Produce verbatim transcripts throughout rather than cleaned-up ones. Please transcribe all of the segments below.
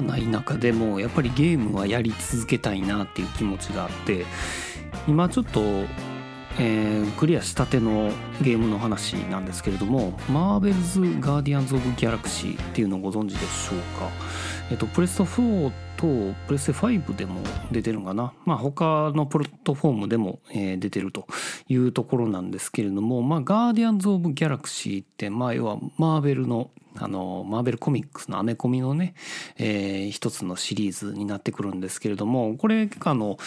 らない中でもやっぱりゲームはやり続けたいなっていう気持ちがあって、今ちょっと、えー、クリアしたてのゲームの話なんですけれども、マーベルズ・ガーディアンズ・オブ・ギャラクシーっていうのをご存知でしょうか。えっと、プレステフォーとプレステファイブでも出てるのかな、まあ、他のプラットフォームでも、えー、出てるというところなんですけれども、まあ、ガーディアンズ・オブ・ギャラクシーって、まあ、要はマーベルのあのマーベルコミックスのアメコミのね、えー、一つのシリーズになってくるんですけれども、これあの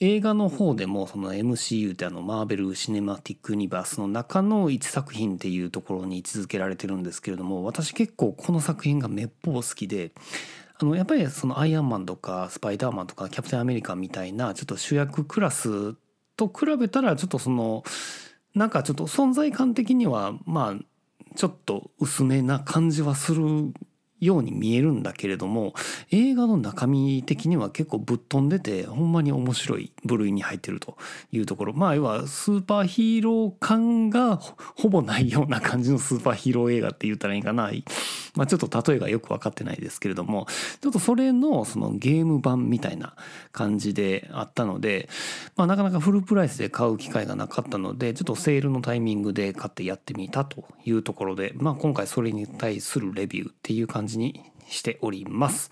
映画の方でもその エムシーユー ってあのマーベルシネマティックユニバースの中のいちさく品っていうところに位置づけられてるんですけれども、私結構この作品がめっぽう好きで、あのやっぱりそのアイアンマンとかスパイダーマンとかキャプテンアメリカみたいなちょっと主役クラスと比べたらちょっとそのなんかちょっと存在感的にはまあちょっと薄めな感じはするように見えるんだけれども、映画の中身的には結構ぶっ飛んでてほんまに面白い部類に入ってるというところ、まあ要はスーパーヒーロー感が ほ, ほぼないような感じのスーパーヒーロー映画って言ったらいいかな、まあ、ちょっと例えがよく分かってないですけれども、ちょっとそれのそのゲーム版みたいな感じであったので、まあ、なかなかフルプライスで買う機会がなかったのでちょっとセールのタイミングで買ってやってみたというところで、まあ、今回それに対するレビューっていう感じにしております。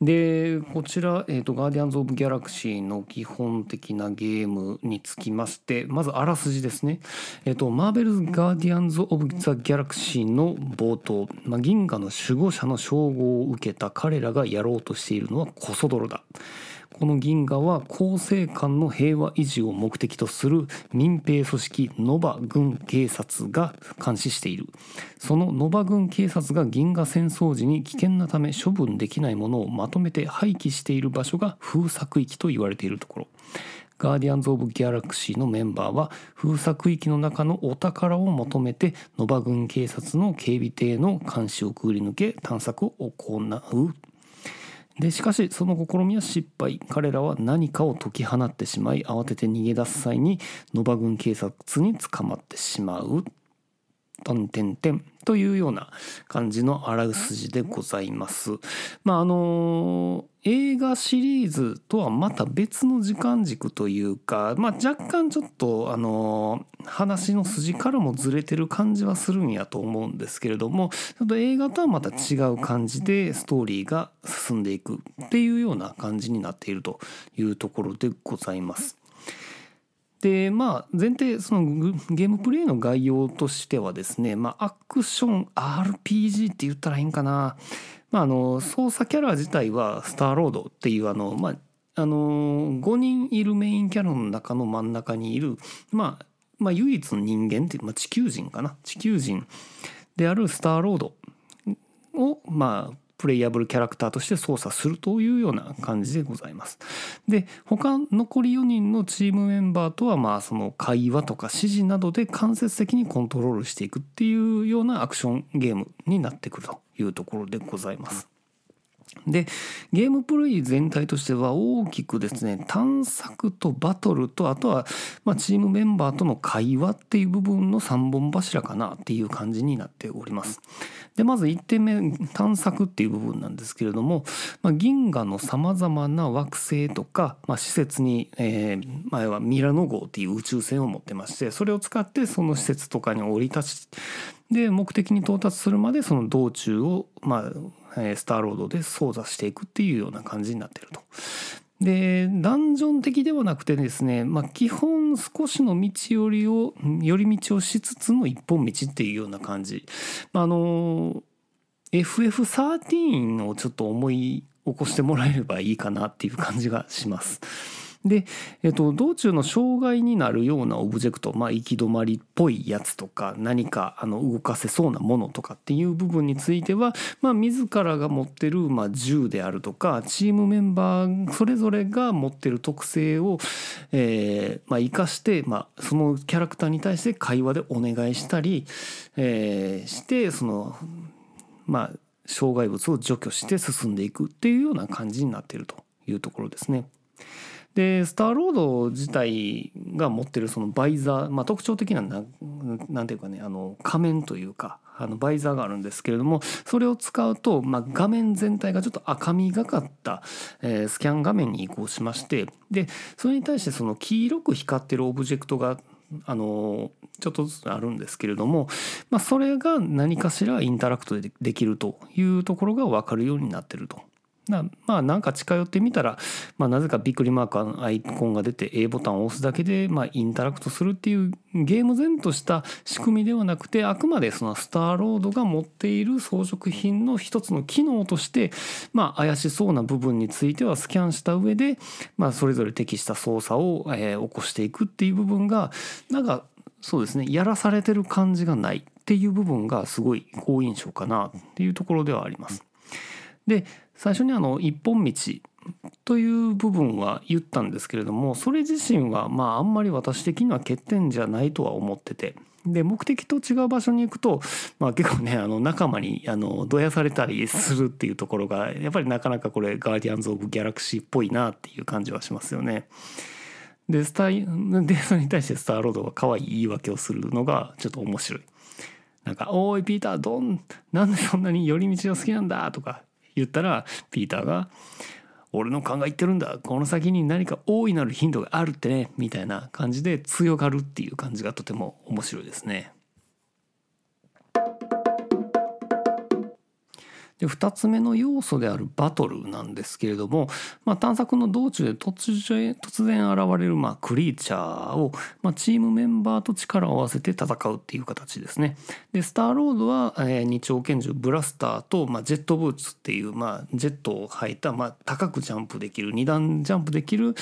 でこちら、えーと、ガーディアンズ・オブ・ギャラクシーの基本的なゲームにつきまして、まずあらすじですね。えーと、マーベルズ・ガーディアンズ・オブ・ザ・ギャラクシーの冒頭、まあ、銀河の守護者の称号を受けた彼らがやろうとしているのはコソ泥だ。この銀河は公正間の平和維持を目的とする民兵組織ノバ軍警察が監視している。そのノバ軍警察が銀河戦争時に危険なため処分できないものをまとめて廃棄している場所が封鎖区域と言われているところ。ガーディアンズ・オブ・ギャラクシーのメンバーは封鎖区域の中のお宝を求めてノバ軍警察の警備艇の監視をくぐり抜け探索を行う。でしかしその試みは失敗。彼らは何かを解き放ってしまい、慌てて逃げ出す際にノバ軍警察に捕まってしまうとんてんてんというような感じのあらすじでございます。まああの映画シリーズとはまた別の時間軸というか、まあ、若干ちょっとあの話の筋からもずれてる感じはするんやと思うんですけれども、ちょっと映画とはまた違う感じでストーリーが進んでいくっていうような感じになっているというところでございます。でまあ、前提そのゲームプレイの概要としてはですね、まあ、アクション アールピージー って言ったらいいんかな、まあ、あの操作キャラ自体はスターロードっていうあの、まあ、あのごにんいるメインキャラの中の真ん中にいる、まあ、まあ唯一の人間っていう、まあ、地球人かな地球人であるスターロードをまあプレイヤブルキャラクターとして操作するというような感じでございます。で、他残りよにんのチームメンバーとはまあその会話とか指示などで間接的にコントロールしていくっていうようなアクションゲームになってくるというところでございます。で、ゲームプレイ全体としては大きくですね、探索とバトルとあとはまあチームメンバーとの会話っていう部分のさんぼん柱かなっていう感じになっております。でまずいってんめ、探索っていう部分なんですけれども、まあ、銀河のさまざまな惑星とか、まあ、施設に、えー、前はミラノ号っていう宇宙船を持ってまして、それを使ってその施設とかに降り立ちで目的に到達するまでその道中を、まあえー、スターロードで操作していくっていうような感じになっていると。でダンジョン的ではなくてですね、まあ、基本少しの道寄りを寄り道をしつつの一本道っていうような感じ、まあ、あの エフエフサーティーン をちょっと思い起こしてもらえればいいかなっていう感じがします。で、えっと、道中の障害になるようなオブジェクト、まあ、行き止まりっぽいやつとか何かあの動かせそうなものとかっていう部分については、まあ、自らが持ってるまあ銃であるとかチームメンバーそれぞれが持ってる特性をえまあ生かしてまあそのキャラクターに対して会話でお願いしたりえしてそのまあ障害物を除去して進んでいくっていうような感じになっているというところですね。でスターロード自体が持ってるそのバイザー、まあ、特徴的な何ていうかね、あの仮面というかあのバイザーがあるんですけれども、それを使うと、まあ、画面全体がちょっと赤みがかった、えー、スキャン画面に移行しまして、でそれに対してその黄色く光ってるオブジェクトがあのちょっとずつあるんですけれども、まあ、それが何かしらインタラクトでできるというところが分かるようになってると。なまあなんか近寄ってみたら、まあ、なぜかびっくりマークのアイコンが出て A ボタンを押すだけで、まあ、インタラクトするっていうゲーム前とした仕組みではなくて、あくまでそのスターロードが持っている装飾品の一つの機能として、まあ、怪しそうな部分についてはスキャンした上で、まあ、それぞれ適した操作を、えー、起こしていくっていう部分がなんかそうですね、やらされてる感じがないっていう部分がすごい好印象かなっていうところではあります。で最初にあの一本道という部分は言ったんですけれども、それ自身はまああんまり私的には欠点じゃないとは思ってて、で目的と違う場所に行くと、まあ、結構ねあの仲間にあのどやされたりするっていうところがやっぱりなかなかこれガーディアンズ・オブ・ギャラクシーっぽいなっていう感じはしますよね。でスタイでそれに対してスターロードが可愛い言い訳をするのがちょっと面白い。なんか「おいピーターどんなんでそんなに寄り道が好きなんだ」とか言ったらピーターが俺の勘が言ってるんだ、この先に何か大いなるヒントがあるってね、みたいな感じで強がるっていう感じがとても面白いですね。でふたつめの要素であるバトルなんですけれども、まあ、探索の道中で突然、突然現れるまあクリーチャーをまあチームメンバーと力を合わせて戦うっていう形ですね。でスターロードは二丁拳銃ブラスターとまあジェットブーツっていうまあジェットを履いたまあ高くジャンプできるに段ジャンプできる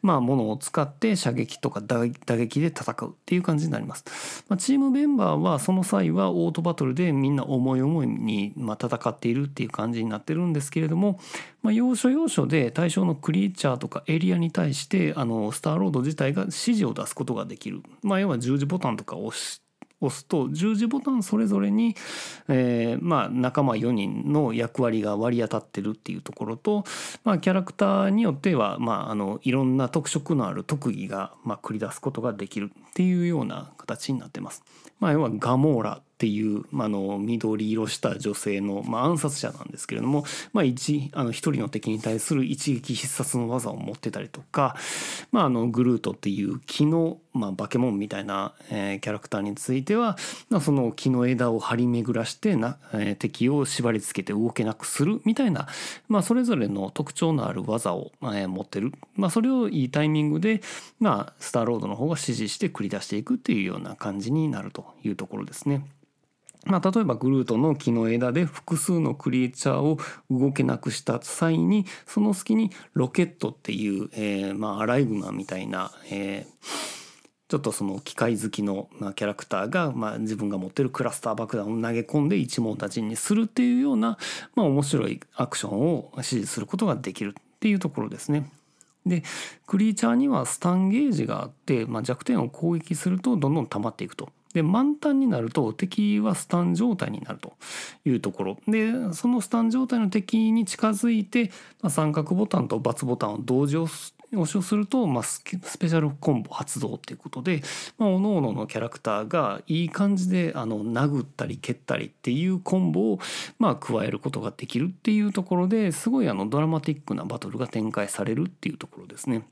まあものを使って射撃とか打撃で戦うっていう感じになります、まあ、チームメンバーはその際はオートバトルでみんな思い思いにまあ戦っているっていう感じになってるんですけれども、まあ、要所要所で対象のクリーチャーとかエリアに対してあのスターロード自体が指示を出すことができる、まあ、要は十字ボタンとかを押し押すと十字ボタンそれぞれに、えーまあ、仲間よにんの役割が割り当たってるっていうところと、まあ、キャラクターによっては、まあ、あのいろんな特色のある特技が、まあ、繰り出すことができるっていうような形になってます、まあ、要はガモーラっていう、まあ、あの緑色した女性の、まあ、暗殺者なんですけれども、まあ、一, あの一人の敵に対する一撃必殺の技を持ってたりとか、まあ、あのグルートっていう木の、まあ、化け物みたいな、えー、キャラクターについては、まあ、その木の枝を張り巡らしてな、えー、敵を縛りつけて動けなくするみたいな、まあ、それぞれの特徴のある技を、えー、持ってる、まあ、それをいいタイミングで、まあ、スターロードの方が指示して繰り出していくっていうような感じになるというところですね。まあ、例えばグルートの木の枝で複数のクリーチャーを動けなくした際に、その隙にロケットっていう、えーまあ、アライグマみたいな、えーちょっとその機械好きのキャラクターがまあ自分が持ってるクラスター爆弾を投げ込んで一網打尽にするっていうようなまあ面白いアクションを指示することができるっていうところですね。でクリーチャーにはスタンゲージがあって、まあ、弱点を攻撃するとどんどん溜まっていくと。で満タンになると敵はスタン状態になるというところで、そのスタン状態の敵に近づいて、まあ、三角ボタンとバツボタンを同時押す押しをすると、まあ、スペシャルコンボ発動っていうことで、まあ、各々のキャラクターがいい感じであの殴ったり蹴ったりっていうコンボをまあ加えることができるっていうところで、すごいあのドラマティックなバトルが展開されるっていうところですね。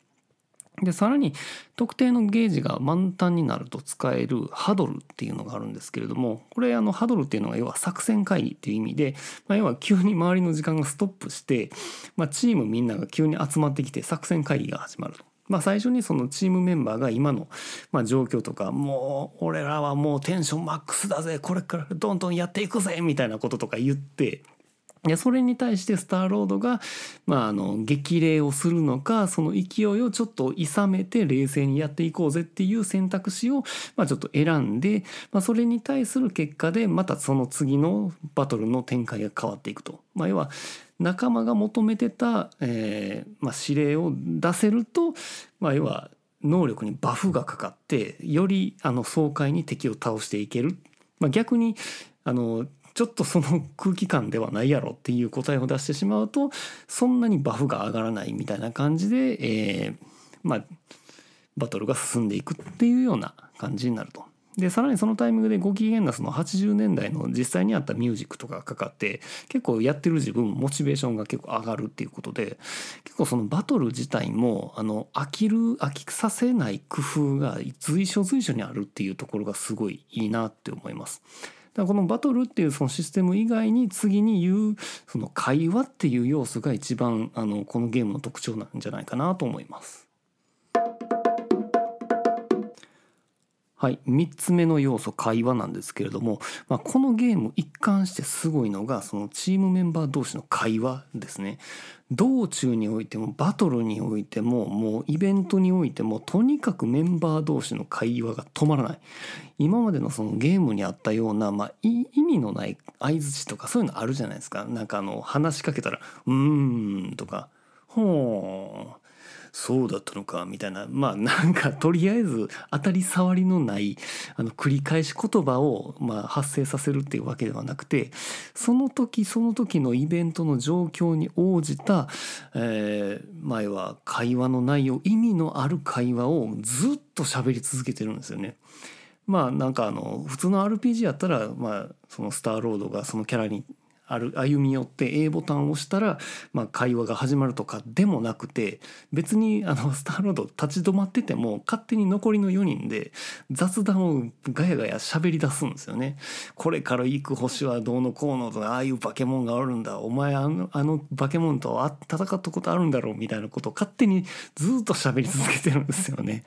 でさらに特定のゲージが満タンになると使えるハドルっていうのがあるんですけれども、これあのハドルっていうのは要は作戦会議っていう意味で、まあ、要は急に周りの時間がストップして、まあ、チームみんなが急に集まってきて作戦会議が始まると。まあ、最初にそのチームメンバーが今のまあ状況とか、もう俺らはもうテンションマックスだぜ、これからどんどんやっていくぜみたいなこととか言って、でそれに対してスターロードが、まあ、あの激励をするのか、その勢いをちょっといさめて冷静にやっていこうぜっていう選択肢を、まあ、ちょっと選んで、まあ、それに対する結果でまたその次のバトルの展開が変わっていくと、まあ、要は仲間が求めてた、えーまあ、指令を出せると、まあ、要は能力にバフがかかってよりあの爽快に敵を倒していける、まあ、逆にあのちょっとその空気感ではないやろっていう答えを出してしまうと、そんなにバフが上がらないみたいな感じで、えーまあ、バトルが進んでいくっていうような感じになると。でさらにそのタイミングでゴキゲンダスのはちじゅうねんだいの実際にあったミュージックとかかかって結構やってる自分モチベーションが結構上がるっていうことで、結構そのバトル自体もあの飽きる飽きさせない工夫が随所随所にあるっていうところがすごいいいなって思います。だからこのバトルっていうそのシステム以外に次に言うその会話っていう要素が一番あのこのゲームの特徴なんじゃないかなと思います。はい、みっつめの要素会話なんですけれども、まあ、このゲーム一貫してすごいのがそのチームメンバー同士の会話ですね。道中においてもバトルにおいてももうイベントにおいてもとにかくメンバー同士の会話が止まらない。今までのそのゲームにあったような、まあ、意味のない相槌とかそういうのあるじゃないですか。なんかあの話しかけたらうーんとかほーんそうだったのかみたいな、まあなんかとりあえず当たり障りのないあの繰り返し言葉をまあ発生させるっていうわけではなくて、その時その時のイベントの状況に応じた、えー、前は会話の内容意味のある会話をずっと喋り続けてるんですよね。まあなんかあの普通の アールピージー やったら、まあそのスターロードがそのキャラにある歩み寄って A ボタンを押したら、まあ、会話が始まるとかでもなくて、別にあのスターロード立ち止まってても勝手に残りのよにんで雑談をガヤガヤ喋り出すんですよね。これから行く星はどうのこうのとか、ああいう化け物があるんだ、お前あの、あの化け物と戦ったことあるんだろうみたいなことを勝手にずっと喋り続けてるんですよね。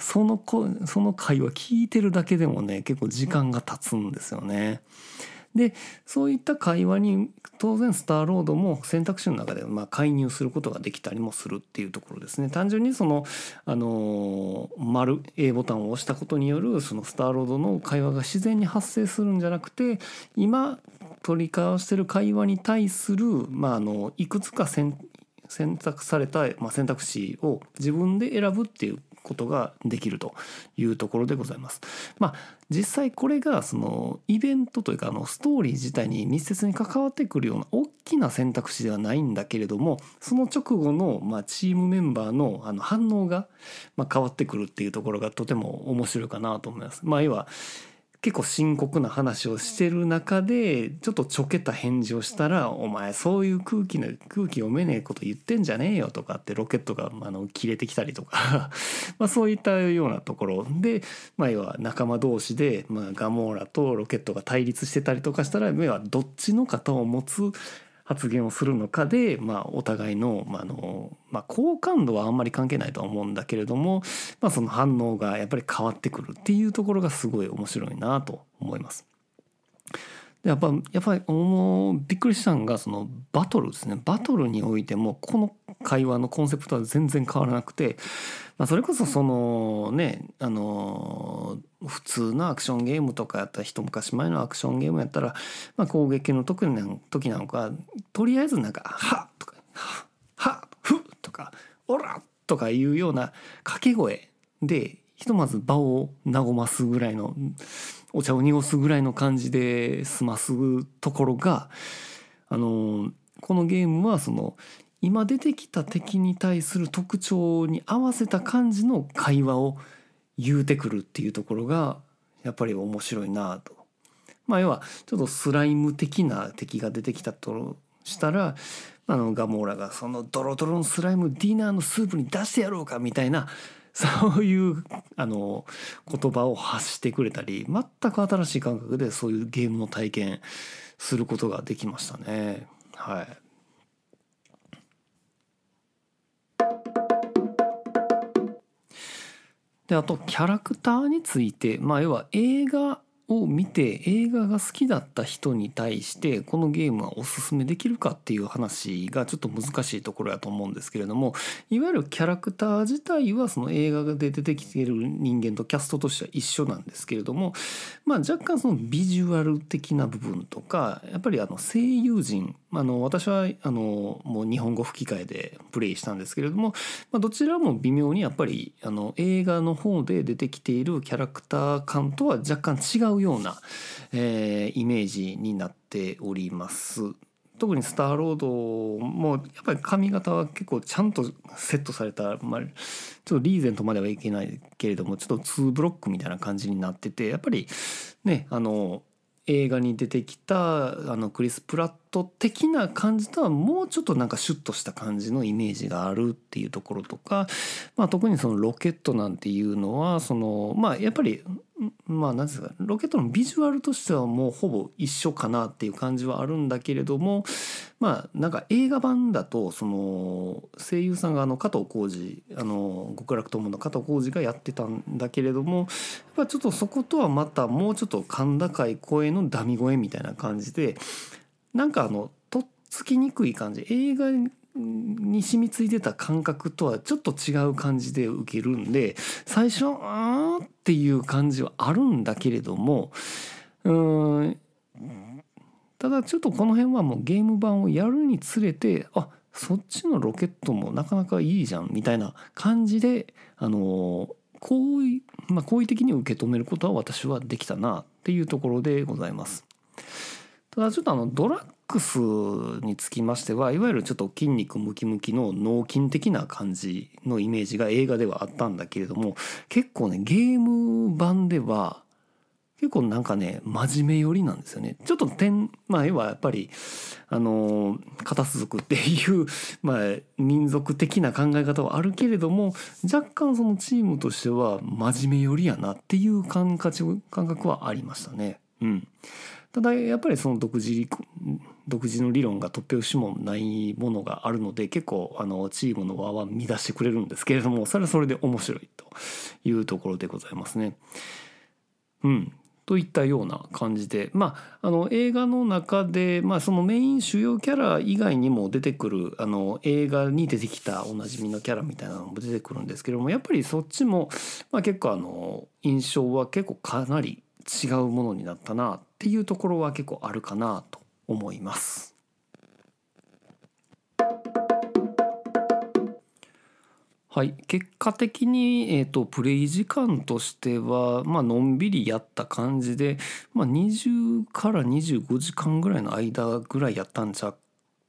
そのこ、その会話聞いてるだけでもね結構時間が経つんですよね。でそういった会話に当然スターロードも選択肢の中でまあ介入することができたりもするっていうところですね。単純にその、あのー、丸 A ボタンを押したことによるそのスターロードの会話が自然に発生するんじゃなくて、今取り交わしてる会話に対する、まあ、あのいくつか選択された、まあ、選択肢を自分で選ぶっていうことができるというところでございます。まあ実際これがそのイベントというかあのストーリー自体に密接に関わってくるような大きな選択肢ではないんだけれども、その直後のまあチームメンバーのあの反応がまあ変わってくるっていうところがとても面白いかなと思います。まあ要は結構深刻な話をしてる中でちょっとちょけた返事をしたら、お前そういう空気の空気読めねえこと言ってんじゃねえよとかってロケットがあの切れてきたりとかまあそういったようなところで、まあ要は仲間同士でまあガモーラとロケットが対立してたりとかしたら、要はどっちの肩を持つ発言をするのかで、まあ、お互いの、まあのまあ、好感度はあんまり関係ないとは思うんだけれども、まあ、その反応がやっぱり変わってくるっていうところがすごい面白いなと思います。でやっぱやっぱりびっくりしたのがそのバトルですね。バトルにおいてもこの会話のコンセプトは全然変わらなくて、まあ、それこそそのねあのー普通のアクションゲームとかやったら、一昔前のアクションゲームやったら、まあ、攻撃の時なんかとりあえずなんか「はっ」とか「はっ」「ふっ」とか「おら」とかいうような掛け声でひとまず場を和ますぐらいの、お茶を濁すぐらいの感じで済ますところが、あのこのゲームはその今出てきた敵に対する特徴に合わせた感じの会話を言うてくるっていうところがやっぱり面白いなと。まあ要はちょっとスライム的な敵が出てきたとしたら、あのガモーラがそのドロドロのスライムディナーのスープに出してやろうかみたいな、そういうあの言葉を発してくれたり、全く新しい感覚でそういうゲームの体験することができましたね。はい。であとキャラクターについて、まあ、要は映画を見て映画が好きだった人に対してこのゲームはおすすめできるかっていう話がちょっと難しいところだと思うんですけれども、いわゆるキャラクター自体はその映画で出てきている人間とキャストとしては一緒なんですけれども、まあ、若干そのビジュアル的な部分とか、やっぱりあの声優陣、あの私はあのもう日本語吹き替えでプレイしたんですけれども、まあ、どちらも微妙にやっぱりあの映画の方で出てきているキャラクター感とは若干違うような、えー、イメージになっております。特にスターロードもやっぱり髪型は結構ちゃんとセットされた、まあ、ちょっとリーゼントまではいけないけれどもちょっとツーブロックみたいな感じになってて、やっぱりねあの映画に出てきたあのクリス・プラット的な感じとはもうちょっとなんかシュッとした感じのイメージがあるっていうところとか、まあ、特にそのロケットなんていうのはその、まあ、やっぱり、まあ、なんですかロケットのビジュアルとしてはもうほぼ一緒かなっていう感じはあるんだけれども、まあ、なんか映画版だとその声優さんがあの加藤浩次あの極楽ともの加藤浩次がやってたんだけれども、やっぱちょっとそことはまたもうちょっと甲高い声のダミ声みたいな感じでなんかあのとっつきにくい感じ、映画に染みついてた感覚とはちょっと違う感じで受けるんで、最初あーっていう感じはあるんだけれども、うーんただちょっとこの辺はもうゲーム版をやるにつれて、あそっちのロケットもなかなかいいじゃんみたいな感じで、あの好意、まあ、好意的に受け止めることは私はできたなっていうところでございます。ただちょっとあのドラッグスにつきましてはいわゆるちょっと筋肉ムキムキの脳筋的な感じのイメージが映画ではあったんだけれども、結構ねゲーム版では結構なんかね真面目寄りなんですよね。ちょっと天前はやっぱりあのカタス族っていう、まあ、民族的な考え方はあるけれども若干そのチームとしては真面目寄りやなっていう感覚、感覚はありましたね。うん、ただやっぱりその独自独自の理論が突拍子もないものがあるので結構あのチームの輪は乱してくれるんですけれども、それはそれで面白いというところでございますね。うんといったような感じで、まあ、あの映画の中で、まあ、そのメイン主要キャラ以外にも出てくるあの映画に出てきたおなじみのキャラみたいなのも出てくるんですけども、やっぱりそっちも、まあ、結構あの印象は結構かなり違うものになったなっていうところは結構あるかなと思います。はい、結果的に、えーと、プレイ時間としては、まあのんびりやった感じで、まあ、にじゅうからにじゅうごじかんぐらいの間ぐらいやったんちゃ、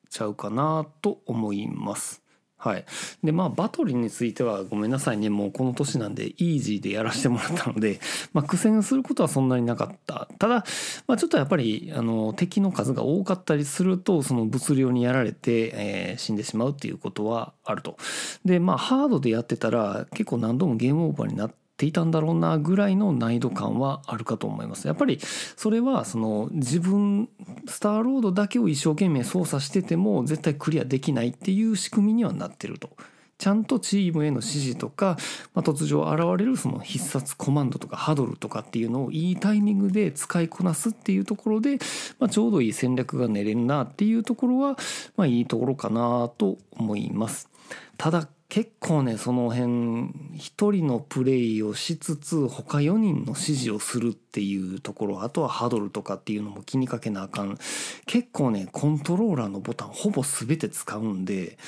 ちゃうかなと思います。はい、でまあバトルについてはごめんなさいね、もうこの年なんでイージーでやらせてもらったので、まあ、苦戦することはそんなになかった。ただ、まあ、ちょっとやっぱりあの敵の数が多かったりするとその物量にやられて、えー、死んでしまうっていうことはあると。でまあハードでやってたら結構何度もゲームオーバーになってっていたんだろうなぐらいの難易度感はあるかと思います。やっぱりそれはその自分スターロードだけを一生懸命操作してても絶対クリアできないっていう仕組みにはなってると。ちゃんとチームへの指示とか、まあ、突如現れるその必殺コマンドとかハドルとかっていうのをいいタイミングで使いこなすっていうところで、まあ、ちょうどいい戦略が練れるなっていうところは、まあ、いいところかなと思います。ただ結構ねその辺ひとりのプレイをしつつ他よにんの指示をするっていうところ、あとはハドルとかっていうのも気にかけなあかん。結構ねコントローラーのボタンほぼ全て使うんで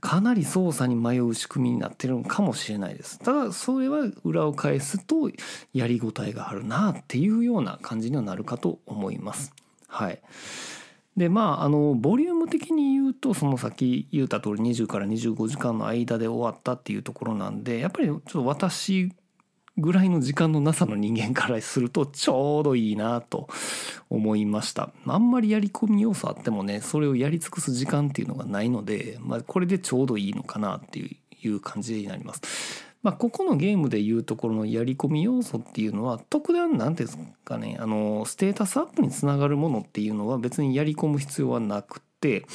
かなり操作に迷う仕組みになってるのかもしれないです。ただそれは裏を返すとやりごたえがあるなっていうような感じにはなるかと思います。はいでまあ、あのボリューム的に言うとその先言った通りにじゅうからにじゅうごじかんの間で終わったっていうところなんで、やっぱりちょっと私ぐらいの時間のなさの人間からするとちょうどいいなと思いました。あんまりやり込み要素あってもねそれをやり尽くす時間っていうのがないので、まあ、これでちょうどいいのかなっていう感じになります。まあ、ここのゲームでいうところのやり込み要素っていうのは特段なんていうんですかね、あのステータスアップにつながるものっていうのは別にやり込む必要はなくて、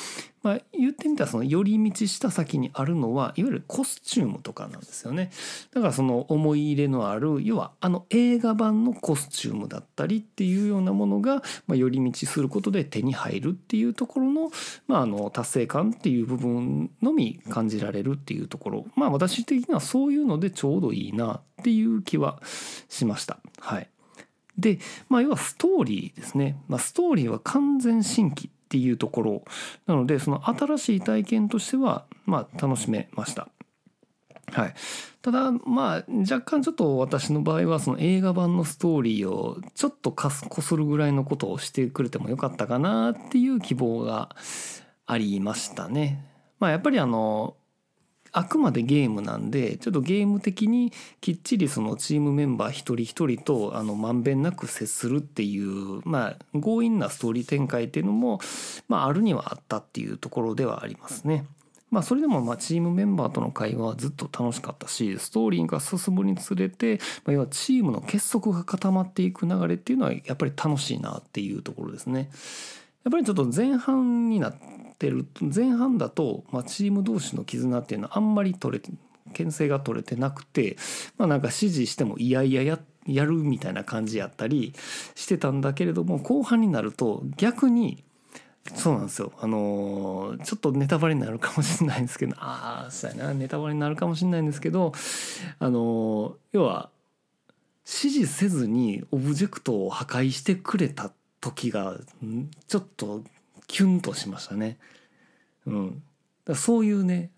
まあ、言ってみたらその寄り道した先にあるのはいわゆるコスチュームとかなんですよね。だからその思い入れのある要はあの映画版のコスチュームだったりっていうようなものが、まあ、寄り道することで手に入るっていうところの、まあ、あの達成感っていう部分のみ感じられるっていうところ、まあ私的にはそういうのでちょうどいいなっていう気はしました。はい、で、まあ、要はストーリーですね、まあ、ストーリーは完全新規っていうところなのでその新しい体験としてはまあ楽しめました。はい、ただまあ若干ちょっと私の場合はその映画版のストーリーをちょっとかすこするぐらいのことをしてくれてもよかったかなっていう希望がありましたね。まあ、やっぱりあのあくまでゲームなんでちょっとゲーム的にきっちりそのチームメンバー一人一人とあのまんべんなく接するっていう、まあ、強引なストーリー展開っていうのも、まあ、あるにはあったっていうところではありますね。まあ、それでもまあチームメンバーとの会話はずっと楽しかったし、ストーリーが進むにつれて、まあ、要はチームの結束が固まっていく流れっていうのはやっぱり楽しいなっていうところですね。やっぱりちょっと前半になってる前半だと、まあ、チーム同士の絆っていうのはあんまり取れて牽制が取れてなくて、まあ、なんか指示してもいやいやややるみたいな感じやったりしてたんだけれども、後半になると逆にそうなんですよ。あのー、ちょっとネタバレになるかもしれないんですけど、ああ、そうやな、ネタバレになるかもしれないんですけど、あのー、要は指示せずにオブジェクトを破壊してくれた時がちょっとキュンとしましたね。うん。だそういうね、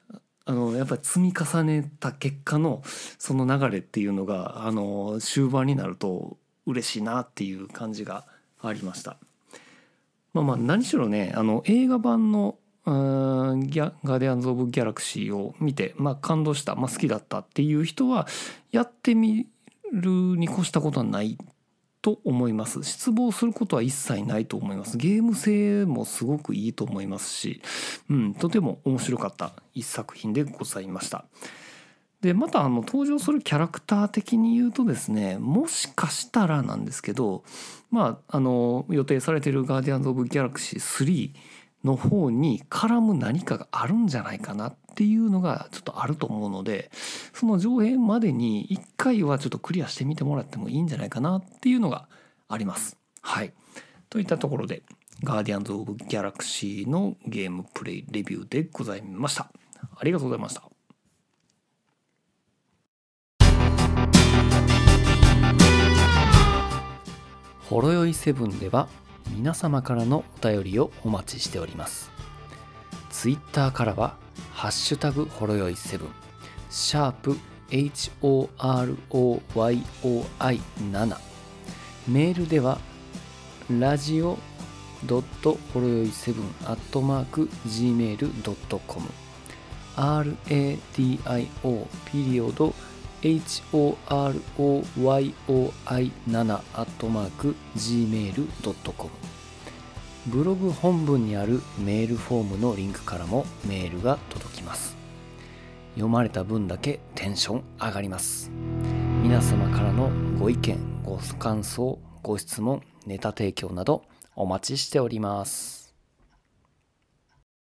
あのやっぱり積み重ねた結果のその流れっていうのがあのー、終盤になると嬉しいなっていう感じがありました。まあ、まあ何しろね、あの映画版のガーディアンズ・オブ・ギャラクシーを見て、まあ、感動した、まあ、好きだったっていう人はやってみるに越したことはないと思います。失望することは一切ないと思います。ゲーム性もすごくいいと思いますし、うん、とても面白かった一作品でございました。でまたあの登場するキャラクター的に言うとですね、もしかしたらなんですけど、まあ、あの予定されているガーディアンズ・オブ・ギャラクシースリーの方に絡む何かがあるんじゃないかなっていうのがちょっとあると思うので、その上映までにいっかいはちょっとクリアしてみてもらってもいいんじゃないかなっていうのがあります。はい、といったところでガーディアンズ・オブ・ギャラクシーのゲームプレイレビューでございました。ありがとうございました。ほろよいセブン では皆様からのお便りをお待ちしております。ツイッターからはハッシュタグほろよいセブン、シャープ エイチ オー アール オー ワイ オー アイ セブン、 メールではラジオラジオ ドット ホロヨイ セブン アットマーク ジーメール ドット コム、 ラジオ ピリオドエイチ オー アール オー ワイ オー アイ セブン アットマーク ジーメール ドット コム、 ブログ本文にあるメールフォームのリンクからもメールが届きます。読まれた分だけテンション上がります。皆様からのご意見、ご感想、ご質問、ネタ提供などお待ちしております。